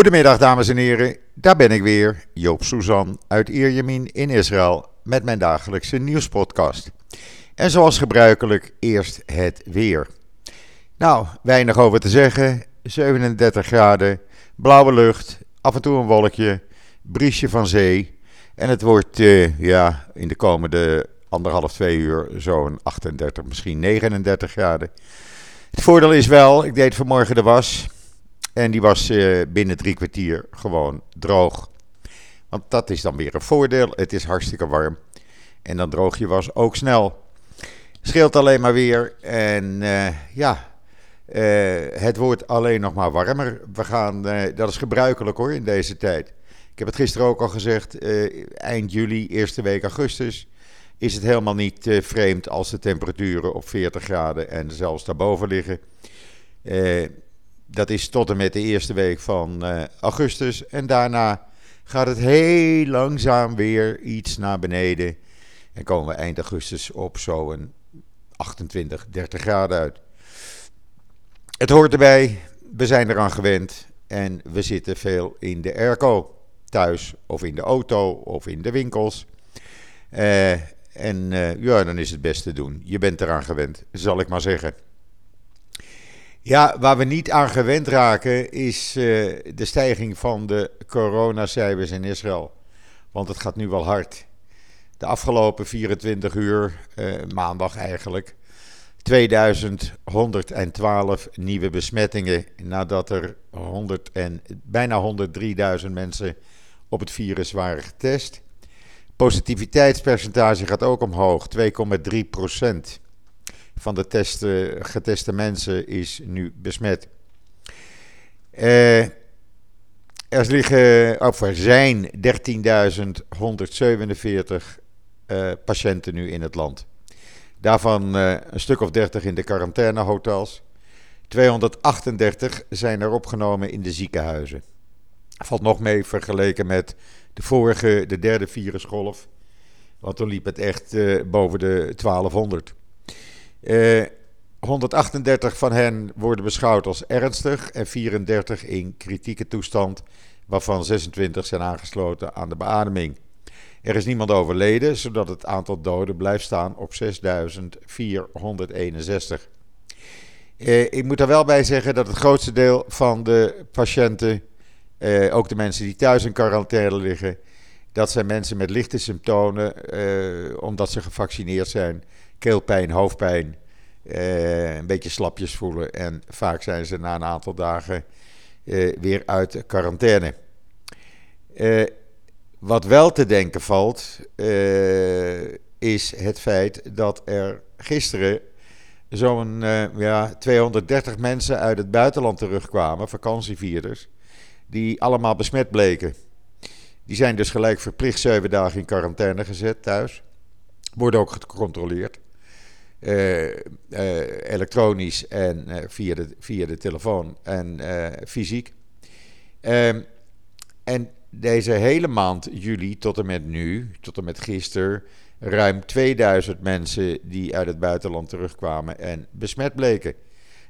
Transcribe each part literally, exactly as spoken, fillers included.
Goedemiddag dames en heren, daar ben ik weer, Joop Suzan uit Eerjemien in Israël met mijn dagelijkse nieuwspodcast. En zoals gebruikelijk eerst het weer. Nou, weinig over te zeggen, zevenendertig graden, blauwe lucht, af en toe een wolkje, briesje van zee. En het wordt eh, ja, in de komende anderhalf, twee uur zo'n achtendertig, misschien negenendertig graden. Het voordeel is wel, ik deed vanmorgen de was. En die was eh, binnen drie kwartier gewoon droog. Want dat is dan weer een voordeel. Het is hartstikke warm. En dan droog je was ook snel. Scheelt alleen maar weer. En eh, ja, eh, het wordt alleen nog maar warmer. We gaan, eh, dat is gebruikelijk hoor in deze tijd. Ik heb het gisteren ook al gezegd. Eh, eind juli, eerste week augustus. Is het helemaal niet eh, vreemd als de temperaturen op veertig graden en zelfs daarboven liggen. Eh... Dat is tot en met de eerste week van uh, augustus. En daarna gaat het heel langzaam weer iets naar beneden. En komen we eind augustus op zo'n achtentwintig, dertig graden uit. Het hoort erbij. We zijn eraan gewend. En we zitten veel in de airco. Thuis of in de auto of in de winkels. Uh, en uh, ja, dan is het best te doen. Je bent eraan gewend, zal ik maar zeggen. Ja, waar we niet aan gewend raken is uh, de stijging van de coronacijfers in Israël. Want het gaat nu wel hard. De afgelopen vierentwintig uur, uh, maandag eigenlijk, tweeduizend honderdtwaalf nieuwe besmettingen. Nadat er honderd en, bijna honderddrieduizend mensen op het virus waren getest. Positiviteitspercentage gaat ook omhoog, twee komma drie procent. Van de testen, geteste mensen is nu besmet. Uh, er liggen, of er zijn dertienduizend honderdzevenenveertig uh, patiënten nu in het land. Daarvan uh, een stuk of dertig in de quarantainehotels. tweehonderdachtendertig zijn er opgenomen in de ziekenhuizen. Valt nog mee vergeleken met de vorige, de derde virusgolf. Want toen liep het echt uh, boven de twaalfhonderd. Uh, honderdachtendertig van hen worden beschouwd als ernstig en vierendertig in kritieke toestand, waarvan zesentwintig zijn aangesloten aan de beademing. Er is niemand overleden, zodat het aantal doden blijft staan op zesduizend vierhonderdeenenzestig. Uh, ik moet er wel bij zeggen dat het grootste deel van de patiënten, uh, ook de mensen die thuis in quarantaine liggen, dat zijn mensen met lichte symptomen, uh, omdat ze gevaccineerd zijn. Keelpijn, hoofdpijn, eh, een beetje slapjes voelen. En vaak zijn ze na een aantal dagen eh, weer uit de quarantaine. Eh, wat wel te denken valt, eh, is het feit dat er gisteren zo'n eh, ja, tweehonderddertig mensen uit het buitenland terugkwamen, vakantievierders, die allemaal besmet bleken. Die zijn dus gelijk verplicht zeven dagen in quarantaine gezet thuis. Worden ook gecontroleerd. Uh, uh, elektronisch en uh, via, de, via de telefoon en uh, fysiek. Uh, en deze hele maand juli tot en met nu, tot en met gisteren, ruim tweeduizend mensen die uit het buitenland terugkwamen en besmet bleken.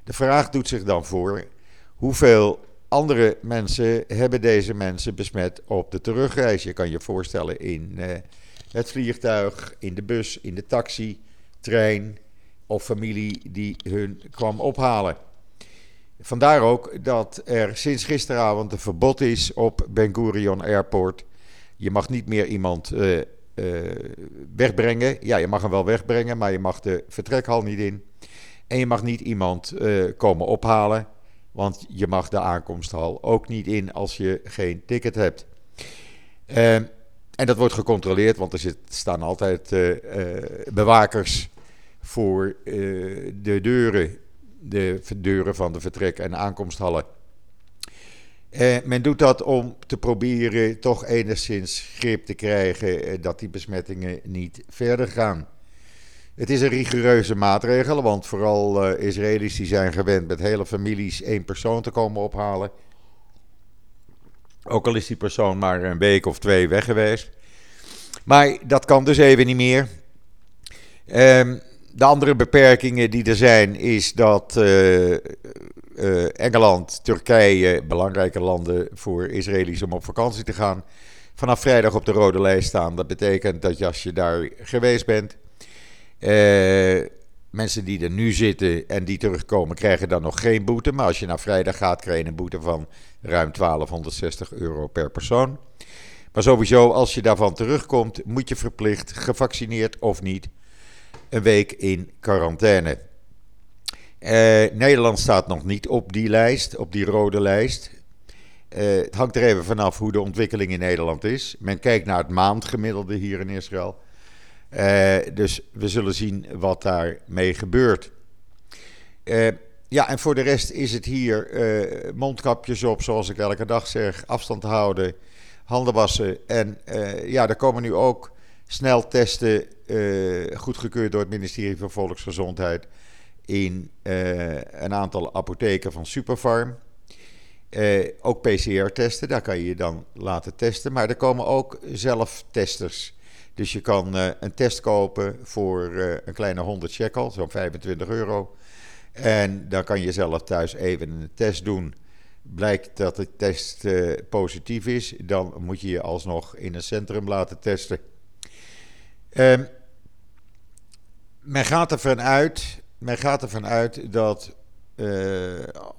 De vraag doet zich dan voor, hoeveel andere mensen hebben deze mensen besmet op de terugreis? Je kan je voorstellen in uh, het vliegtuig, in de bus, in de taxi, trein of familie die hun kwam ophalen. Vandaar ook dat er sinds gisteravond een verbod is op Ben Gurion Airport. Je mag niet meer iemand uh, uh, wegbrengen. Ja, je mag hem wel wegbrengen, maar je mag de vertrekhal niet in. En je mag niet iemand uh, komen ophalen, want je mag de aankomsthal ook niet in als je geen ticket hebt. Uh, En dat wordt gecontroleerd, want er zit, staan altijd uh, uh, bewakers voor uh, de deuren. De deuren van de vertrek- en aankomsthallen. Uh, men doet dat om te proberen toch enigszins grip te krijgen uh, dat die besmettingen niet verder gaan. Het is een rigoureuze maatregel, want vooral uh, Israëli's die zijn gewend met hele families één persoon te komen ophalen. Ook al is die persoon maar een week of twee weg geweest. Maar dat kan dus even niet meer. Um, de andere beperkingen die er zijn is dat uh, uh, Engeland, Turkije, belangrijke landen voor Israëli's om op vakantie te gaan, vanaf vrijdag op de rode lijst staan. Dat betekent dat als je daar geweest bent, uh, mensen die er nu zitten en die terugkomen krijgen dan nog geen boete. Maar als je naar vrijdag gaat krijg je een boete van ruim twaalfhonderdzestig euro per persoon. Maar sowieso als je daarvan terugkomt moet je verplicht, gevaccineerd of niet, een week in quarantaine. Uh, Nederland staat nog niet op die lijst, op die rode lijst. Uh, het hangt er even vanaf hoe de ontwikkeling in Nederland is. Men kijkt naar het maandgemiddelde hier in Israël. Uh, dus we zullen zien wat daarmee gebeurt. Uh, ja, en voor de rest is het hier uh, mondkapjes op, zoals ik elke dag zeg. Afstand houden, handen wassen. En uh, ja, er komen nu ook sneltesten, uh, goedgekeurd door het ministerie van Volksgezondheid, in uh, een aantal apotheken van Superpharm. Uh, ook P C R-testen, daar kan je je dan laten testen. Maar er komen ook zelftesters. Dus je kan uh, een test kopen voor uh, een kleine honderd shekel, zo'n vijfentwintig euro. En dan kan je zelf thuis even een test doen. Blijkt dat de test uh, positief is, dan moet je je alsnog in een centrum laten testen. Uh, men gaat ervan uit, men gaat ervan uit dat uh,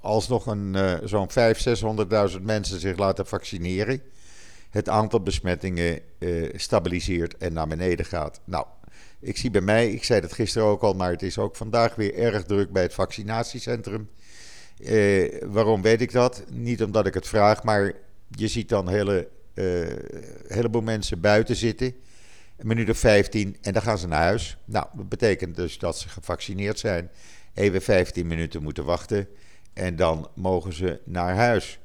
alsnog een, uh, zo'n vijfhonderd zeshonderdduizend mensen zich laten vaccineren, het aantal besmettingen uh, stabiliseert en naar beneden gaat. Nou, ik zie bij mij, ik zei dat gisteren ook al, maar het is ook vandaag weer erg druk bij het vaccinatiecentrum. Uh, waarom weet ik dat? Niet omdat ik het vraag, maar je ziet dan een hele, uh, heleboel mensen buiten zitten, een minuut of vijftien, en dan gaan ze naar huis. Nou, dat betekent dus dat ze gevaccineerd zijn, even vijftien minuten moeten wachten en dan mogen ze naar huis.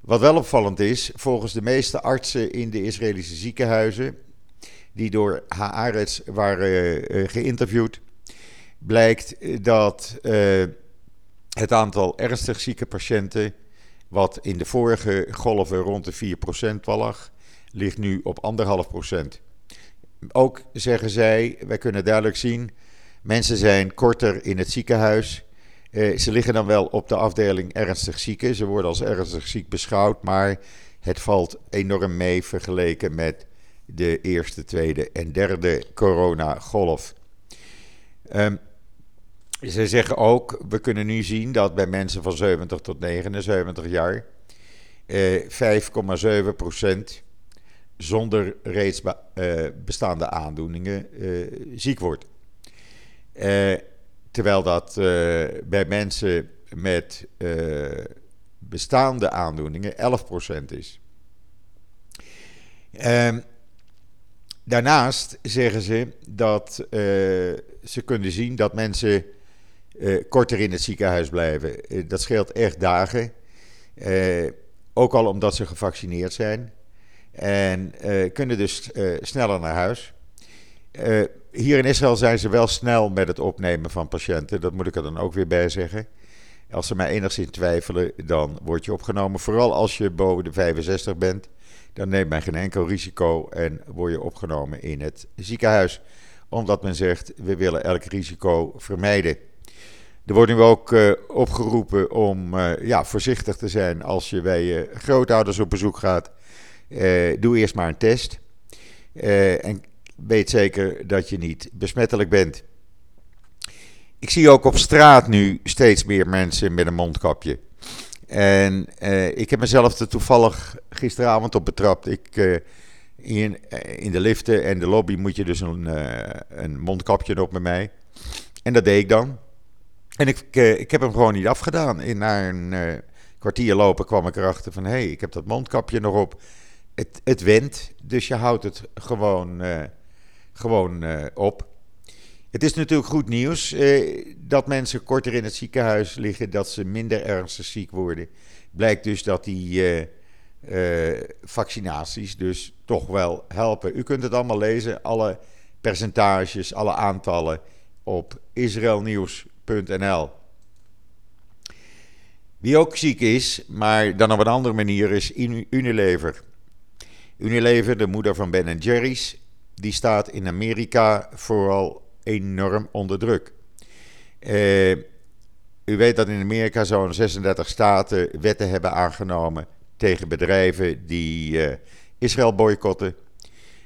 Wat wel opvallend is, volgens de meeste artsen in de Israëlische ziekenhuizen die door Haaretz waren geïnterviewd, blijkt dat uh, het aantal ernstig zieke patiënten, wat in de vorige golven rond de vier procent lag, ligt nu op anderhalf procent. Ook zeggen zij, wij kunnen duidelijk zien, mensen zijn korter in het ziekenhuis. Uh, ze liggen dan wel op de afdeling ernstig zieken. Ze worden als ernstig ziek beschouwd, maar het valt enorm mee vergeleken met de eerste, tweede en derde coronagolf. Um, ze zeggen ook, we kunnen nu zien dat bij mensen van zeventig tot negenenzeventig jaar uh, vijf komma zeven procent zonder reeds be- uh, bestaande aandoeningen uh, ziek wordt. Uh, Terwijl dat uh, bij mensen met uh, bestaande aandoeningen elf procent is. Uh, daarnaast zeggen ze dat uh, ze kunnen zien dat mensen uh, korter in het ziekenhuis blijven. Uh, dat scheelt echt dagen. Uh, ook al omdat ze gevaccineerd zijn. En uh, kunnen dus uh, sneller naar huis. Uh, hier in Israël zijn ze wel snel met het opnemen van patiënten. Dat moet ik er dan ook weer bij zeggen. Als ze maar enigszins twijfelen, dan word je opgenomen. Vooral als je boven de vijfenzestig bent, dan neemt men geen enkel risico en word je opgenomen in het ziekenhuis. Omdat men zegt, we willen elk risico vermijden. Er wordt nu ook uh, opgeroepen om uh, ja, voorzichtig te zijn als je bij je grootouders op bezoek gaat. Uh, doe eerst maar een test. Uh, en weet zeker dat je niet besmettelijk bent. Ik zie ook op straat nu steeds meer mensen met een mondkapje. En eh, ik heb mezelf er toevallig gisteravond op betrapt. Ik, eh, in, in de liften en de lobby moet je dus een, uh, een mondkapje op met mij. En dat deed ik dan. En ik, eh, ik heb hem gewoon niet afgedaan. En na een uh, kwartier lopen kwam ik erachter van, hé, hey, ik heb dat mondkapje nog op. Het, het went, dus je houdt het gewoon... Uh, Gewoon uh, op. Het is natuurlijk goed nieuws uh, dat mensen korter in het ziekenhuis liggen, dat ze minder ernstig ziek worden. Blijkt dus dat die uh, uh, vaccinaties dus toch wel helpen. U kunt het allemaal lezen, alle percentages, alle aantallen op israëlnieuws punt n l. Wie ook ziek is, maar dan op een andere manier, is Unilever. Unilever, de moeder van Ben en Jerry's. Die staat in Amerika vooral enorm onder druk. Uh, u weet dat in Amerika zo'n zesendertig staten wetten hebben aangenomen tegen bedrijven die uh, Israël boycotten.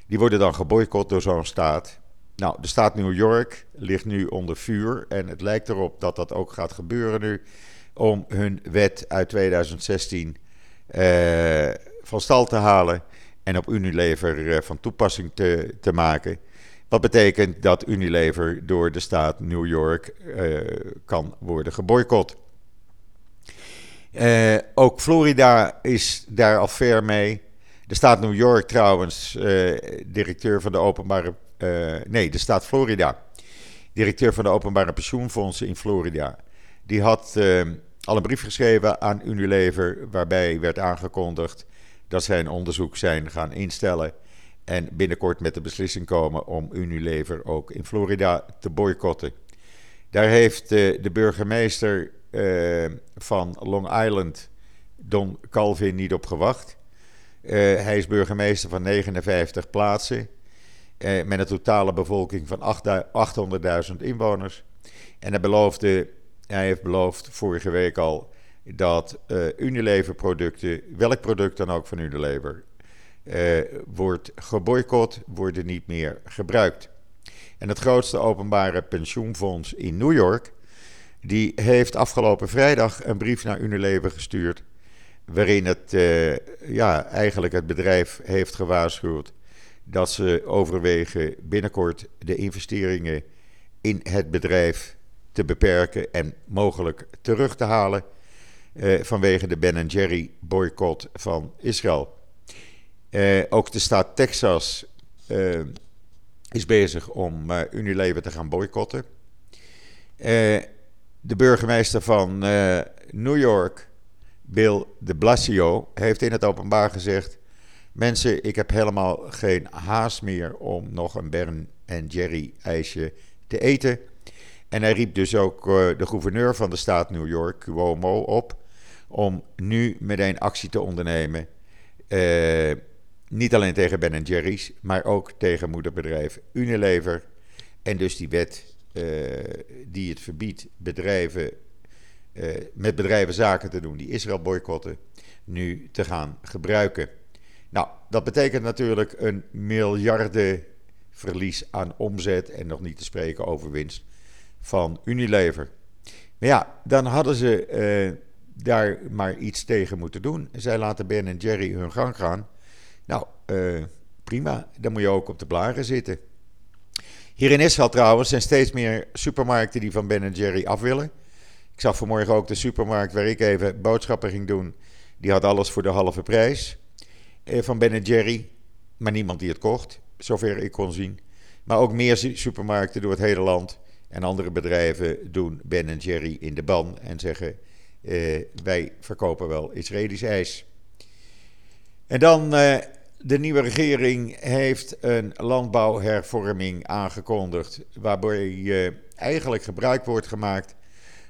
Die worden dan geboycott door zo'n staat. Nou, de staat New York ligt nu onder vuur en het lijkt erop dat dat ook gaat gebeuren nu, om hun wet uit tweeduizend zestien uh, van stal te halen en op Unilever uh, van toepassing te, te maken. Wat betekent dat Unilever door de staat New York uh, kan worden geboycott. Uh, ook Florida is daar al ver mee. De staat New York trouwens, uh, directeur van de openbare... Uh, nee, de staat Florida, directeur van de openbare pensioenfondsen in Florida, die had uh, al een brief geschreven aan Unilever, waarbij werd aangekondigd dat zij een onderzoek zijn gaan instellen en binnenkort met de beslissing komen om Unilever ook in Florida te boycotten. Daar heeft uh, de burgemeester uh, van Long Island, Don Calvin, niet op gewacht. Uh, hij is burgemeester van negenenvijftig plaatsen, uh, met een totale bevolking van achthonderdduizend inwoners. En hij beloofde... Hij heeft beloofd vorige week al dat uh, Unilever-producten, welk product dan ook van Unilever, uh, wordt geboycott, worden niet meer gebruikt. En het grootste openbare pensioenfonds in New York, die heeft afgelopen vrijdag een brief naar Unilever gestuurd, waarin het, uh, ja, eigenlijk het bedrijf heeft gewaarschuwd dat ze overwegen binnenkort de investeringen in het bedrijf te beperken en mogelijk terug te halen eh, vanwege de Ben en Jerry boycott van Israël. Eh, ook de staat Texas eh, is bezig om eh, Unilever te gaan boycotten. Eh, de burgemeester van eh, New York, Bill de Blasio, heeft in het openbaar gezegd: mensen, ik heb helemaal geen haast meer om nog een Ben en Jerry ijsje te eten. En hij riep dus ook uh, de gouverneur van de staat New York, Cuomo, op om nu meteen actie te ondernemen. Uh, niet alleen tegen Ben en Jerry's, maar ook tegen moederbedrijf Unilever. En dus die wet uh, die het verbiedt bedrijven, uh, met bedrijven zaken te doen die Israël boycotten, nu te gaan gebruiken. Nou, dat betekent natuurlijk een miljardenverlies aan omzet en nog niet te spreken over winst van Unilever. Maar ja, dan hadden ze uh, daar maar iets tegen moeten doen. Zij laten Ben en Jerry hun gang gaan. Nou, uh, prima. Dan moet je ook op de blaren zitten. Hier in Israël trouwens zijn steeds meer supermarkten die van Ben en Jerry af willen. Ik zag vanmorgen ook de supermarkt waar ik even boodschappen ging doen. Die had alles voor de halve prijs uh, van Ben en Jerry. Maar niemand die het kocht, zover ik kon zien. Maar ook meer supermarkten door het hele land. En andere bedrijven doen Ben en Jerry in de ban en zeggen: eh, wij verkopen wel Israëlisch ijs. En dan, eh, de nieuwe regering heeft een landbouwhervorming aangekondigd, waarbij eh, eigenlijk gebruik wordt gemaakt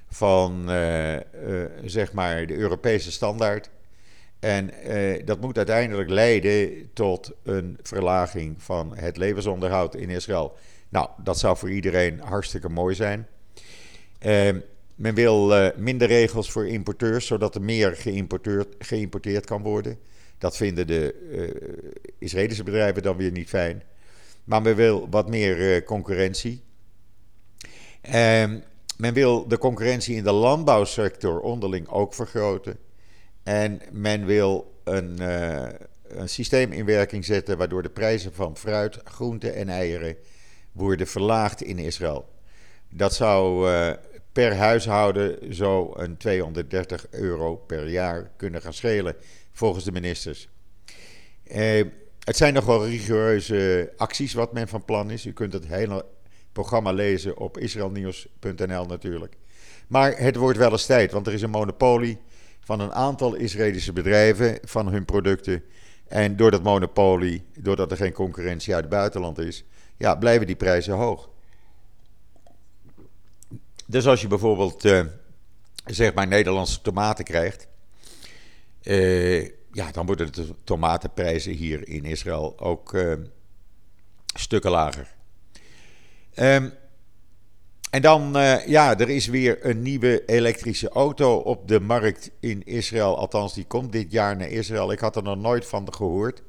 van eh, eh, zeg maar de Europese standaard. En eh, dat moet uiteindelijk leiden tot een verlaging van het levensonderhoud in Israël. Nou, dat zou voor iedereen hartstikke mooi zijn. Uh, men wil uh, minder regels voor importeurs, zodat er meer geïmporteerd, geïmporteerd kan worden. Dat vinden de uh, Israëlische bedrijven dan weer niet fijn. Maar men wil wat meer uh, concurrentie. Uh, men wil de concurrentie in de landbouwsector onderling ook vergroten. En men wil een, uh, een systeem in werking zetten waardoor de prijzen van fruit, groenten en eieren worden verlaagd in Israël. Dat zou uh, per huishouden zo een tweehonderddertig euro per jaar kunnen gaan schelen, volgens de ministers. Uh, het zijn nogal rigoureuze acties wat men van plan is. U kunt het hele programma lezen op israëlnieuws punt n l natuurlijk. Maar het wordt wel eens tijd, want er is een monopolie van een aantal Israëlische bedrijven van hun producten. En door dat monopolie, doordat er geen concurrentie uit het buitenland is, ja, blijven die prijzen hoog. Dus als je bijvoorbeeld uh, zeg maar Nederlandse tomaten krijgt, uh, ja, dan worden de tomatenprijzen hier in Israël ook uh, stukken lager. Um, En dan, uh, ja, er is weer een nieuwe elektrische auto op de markt in Israël. Althans, die komt dit jaar naar Israël. Ik had er nog nooit van gehoord.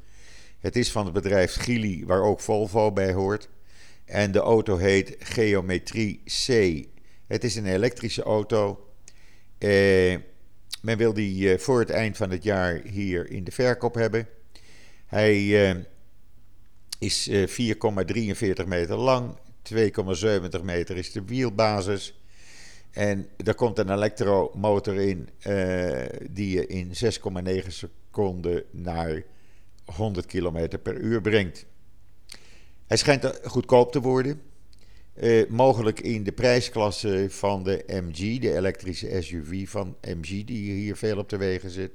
Het is van het bedrijf Geely, waar ook Volvo bij hoort. En de auto heet Geometrie C. Het is een elektrische auto. Uh, men wil die uh, voor het eind van het jaar hier in de verkoop hebben. Hij uh, is uh, vier komma drieënveertig meter lang. twee komma zeventig meter is de wielbasis. En er komt een elektromotor in uh, die je in zes komma negen seconden naar honderd kilometer per uur brengt. Hij schijnt goedkoop te worden. Uh, mogelijk in de prijsklasse van de M G, de elektrische S U V van M G, die hier veel op de wegen zit.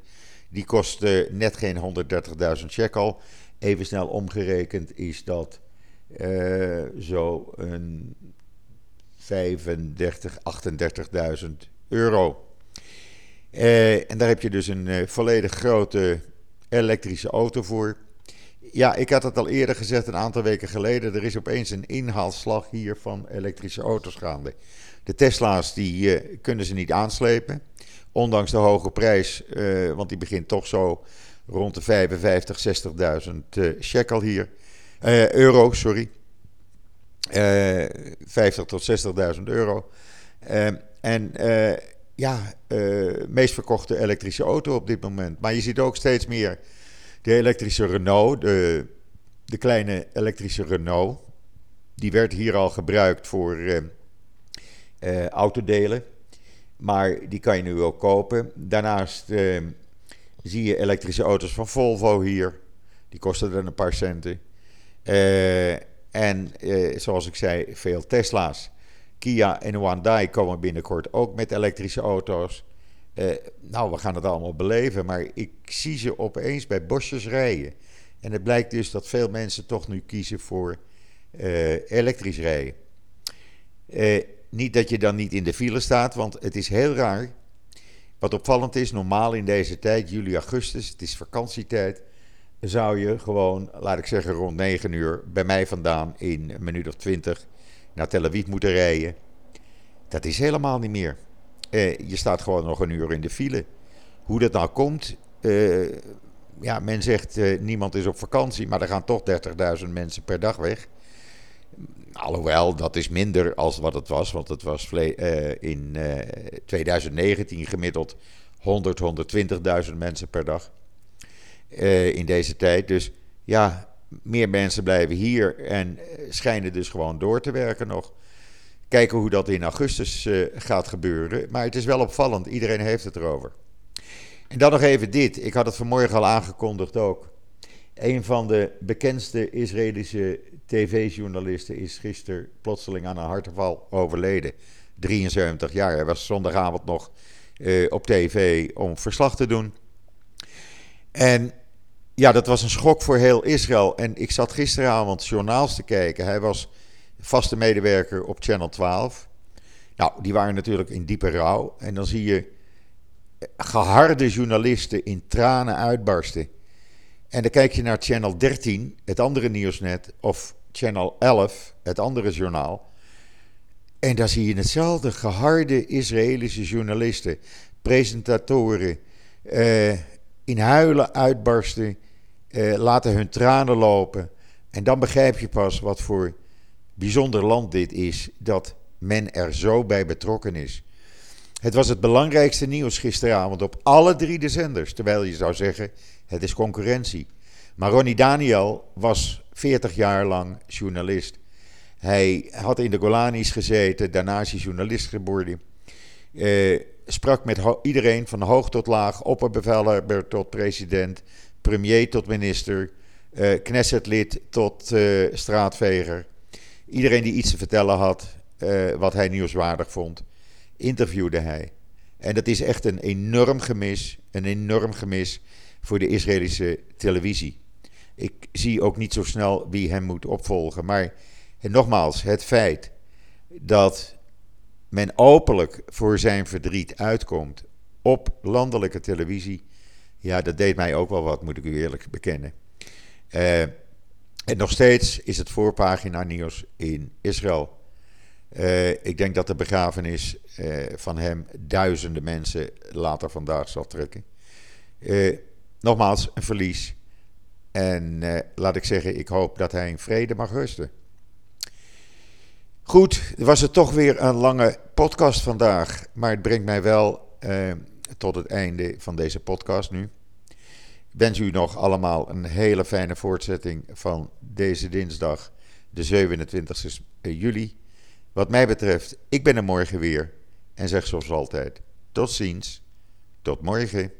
Die kost uh, net geen honderddertigduizend shekel. Even snel omgerekend is dat Uh, zo een vijfendertigduizend, achtendertigduizend euro. Uh, en daar heb je dus een uh, volledig grote elektrische auto voor. Ja, ik had het al eerder gezegd, een aantal weken geleden. Er is opeens een inhaalslag hier van elektrische auto's gaande. De Tesla's die uh, kunnen ze niet aanslepen. Ondanks de hoge prijs, uh, want die begint toch zo rond de vijfenvijftig, zestigduizend uh, shekel hier. Uh, euro, sorry. Uh, vijftig tot zestigduizend euro. Uh, en uh, ja, uh, meest verkochte elektrische auto op dit moment. Maar je ziet ook steeds meer de elektrische Renault, de, de kleine elektrische Renault. Die werd hier al gebruikt voor uh, uh, autodelen. Maar die kan je nu ook kopen. Daarnaast uh, zie je elektrische auto's van Volvo hier. Die kosten dan een paar centen. Uh, en uh, zoals ik zei, veel Tesla's. Kia en Hyundai komen binnenkort ook met elektrische auto's. Uh, nou, we gaan het allemaal beleven, maar ik zie ze opeens bij bosjes rijden. En het blijkt dus dat veel mensen toch nu kiezen voor uh, elektrisch rijden. Uh, niet dat je dan niet in de file staat, want het is heel raar. Wat opvallend is, normaal in deze tijd, juli, augustus, het is vakantietijd, zou je gewoon, laat ik zeggen, rond negen uur bij mij vandaan in een minuut of twintig naar Tel Aviv moeten rijden. Dat is helemaal niet meer. Eh, je staat gewoon nog een uur in de file. Hoe dat nou komt, eh, ja, men zegt eh, niemand is op vakantie, maar er gaan toch dertigduizend mensen per dag weg. Alhoewel, dat is minder als wat het was, want het was vle- eh, in eh, twintig negentien gemiddeld honderd, honderdtwintigduizend mensen per dag. Uh, in deze tijd. Dus ja, meer mensen blijven hier en schijnen dus gewoon door te werken nog. Kijken hoe dat in augustus uh, gaat gebeuren. Maar het is wel opvallend, iedereen heeft het erover. En dan nog even dit, ik had het vanmorgen al aangekondigd ook. Een van de bekendste Israëlische tv-journalisten is gisteren plotseling aan een hartaanval overleden. drieënzeventig jaar, hij was zondagavond nog uh, op tv om verslag te doen. En ja, dat was een schok voor heel Israël. En ik zat gisteravond journaals te kijken. Hij was vaste medewerker op Channel twaalf. Nou, die waren natuurlijk in diepe rouw. En dan zie je geharde journalisten in tranen uitbarsten. En dan kijk je naar Channel dertien, het andere nieuwsnet, of Channel elf, het andere journaal. En daar zie je hetzelfde, geharde Israëlische journalisten, presentatoren, eh... in huilen uitbarsten, eh, laten hun tranen lopen. En dan begrijp je pas wat voor bijzonder land dit is, dat men er zo bij betrokken is. Het was het belangrijkste nieuws gisteravond op alle drie de zenders, terwijl je zou zeggen, het is concurrentie. Maar Roni Daniel was veertig jaar lang journalist. Hij had in de Golanis gezeten, daarna is hij journalist geworden. Eh, sprak met ho- iedereen van hoog tot laag, opperbevelhebber tot president, premier tot minister, eh, Knessetlid tot eh, straatveger. Iedereen die iets te vertellen had, eh, wat hij nieuwswaardig vond, interviewde hij. En dat is echt een enorm gemis, een enorm gemis voor de Israëlische televisie. Ik zie ook niet zo snel wie hem moet opvolgen, maar en nogmaals, het feit dat men openlijk voor zijn verdriet uitkomt op landelijke televisie. Ja, dat deed mij ook wel wat, moet ik u eerlijk bekennen. Uh, en nog steeds is het voorpagina nieuws in Israël. Uh, ik denk dat de begrafenis uh, van hem duizenden mensen later vandaag zal trekken. Uh, nogmaals, een verlies. En uh, laat ik zeggen, ik hoop dat hij in vrede mag rusten. Goed, was het toch weer een lange podcast vandaag. Maar het brengt mij wel uh, tot het einde van deze podcast nu. Ik wens u nog allemaal een hele fijne voortzetting van deze dinsdag, de zevenentwintigste juli. Wat mij betreft, ik ben er morgen weer en zeg zoals altijd, tot ziens, tot morgen.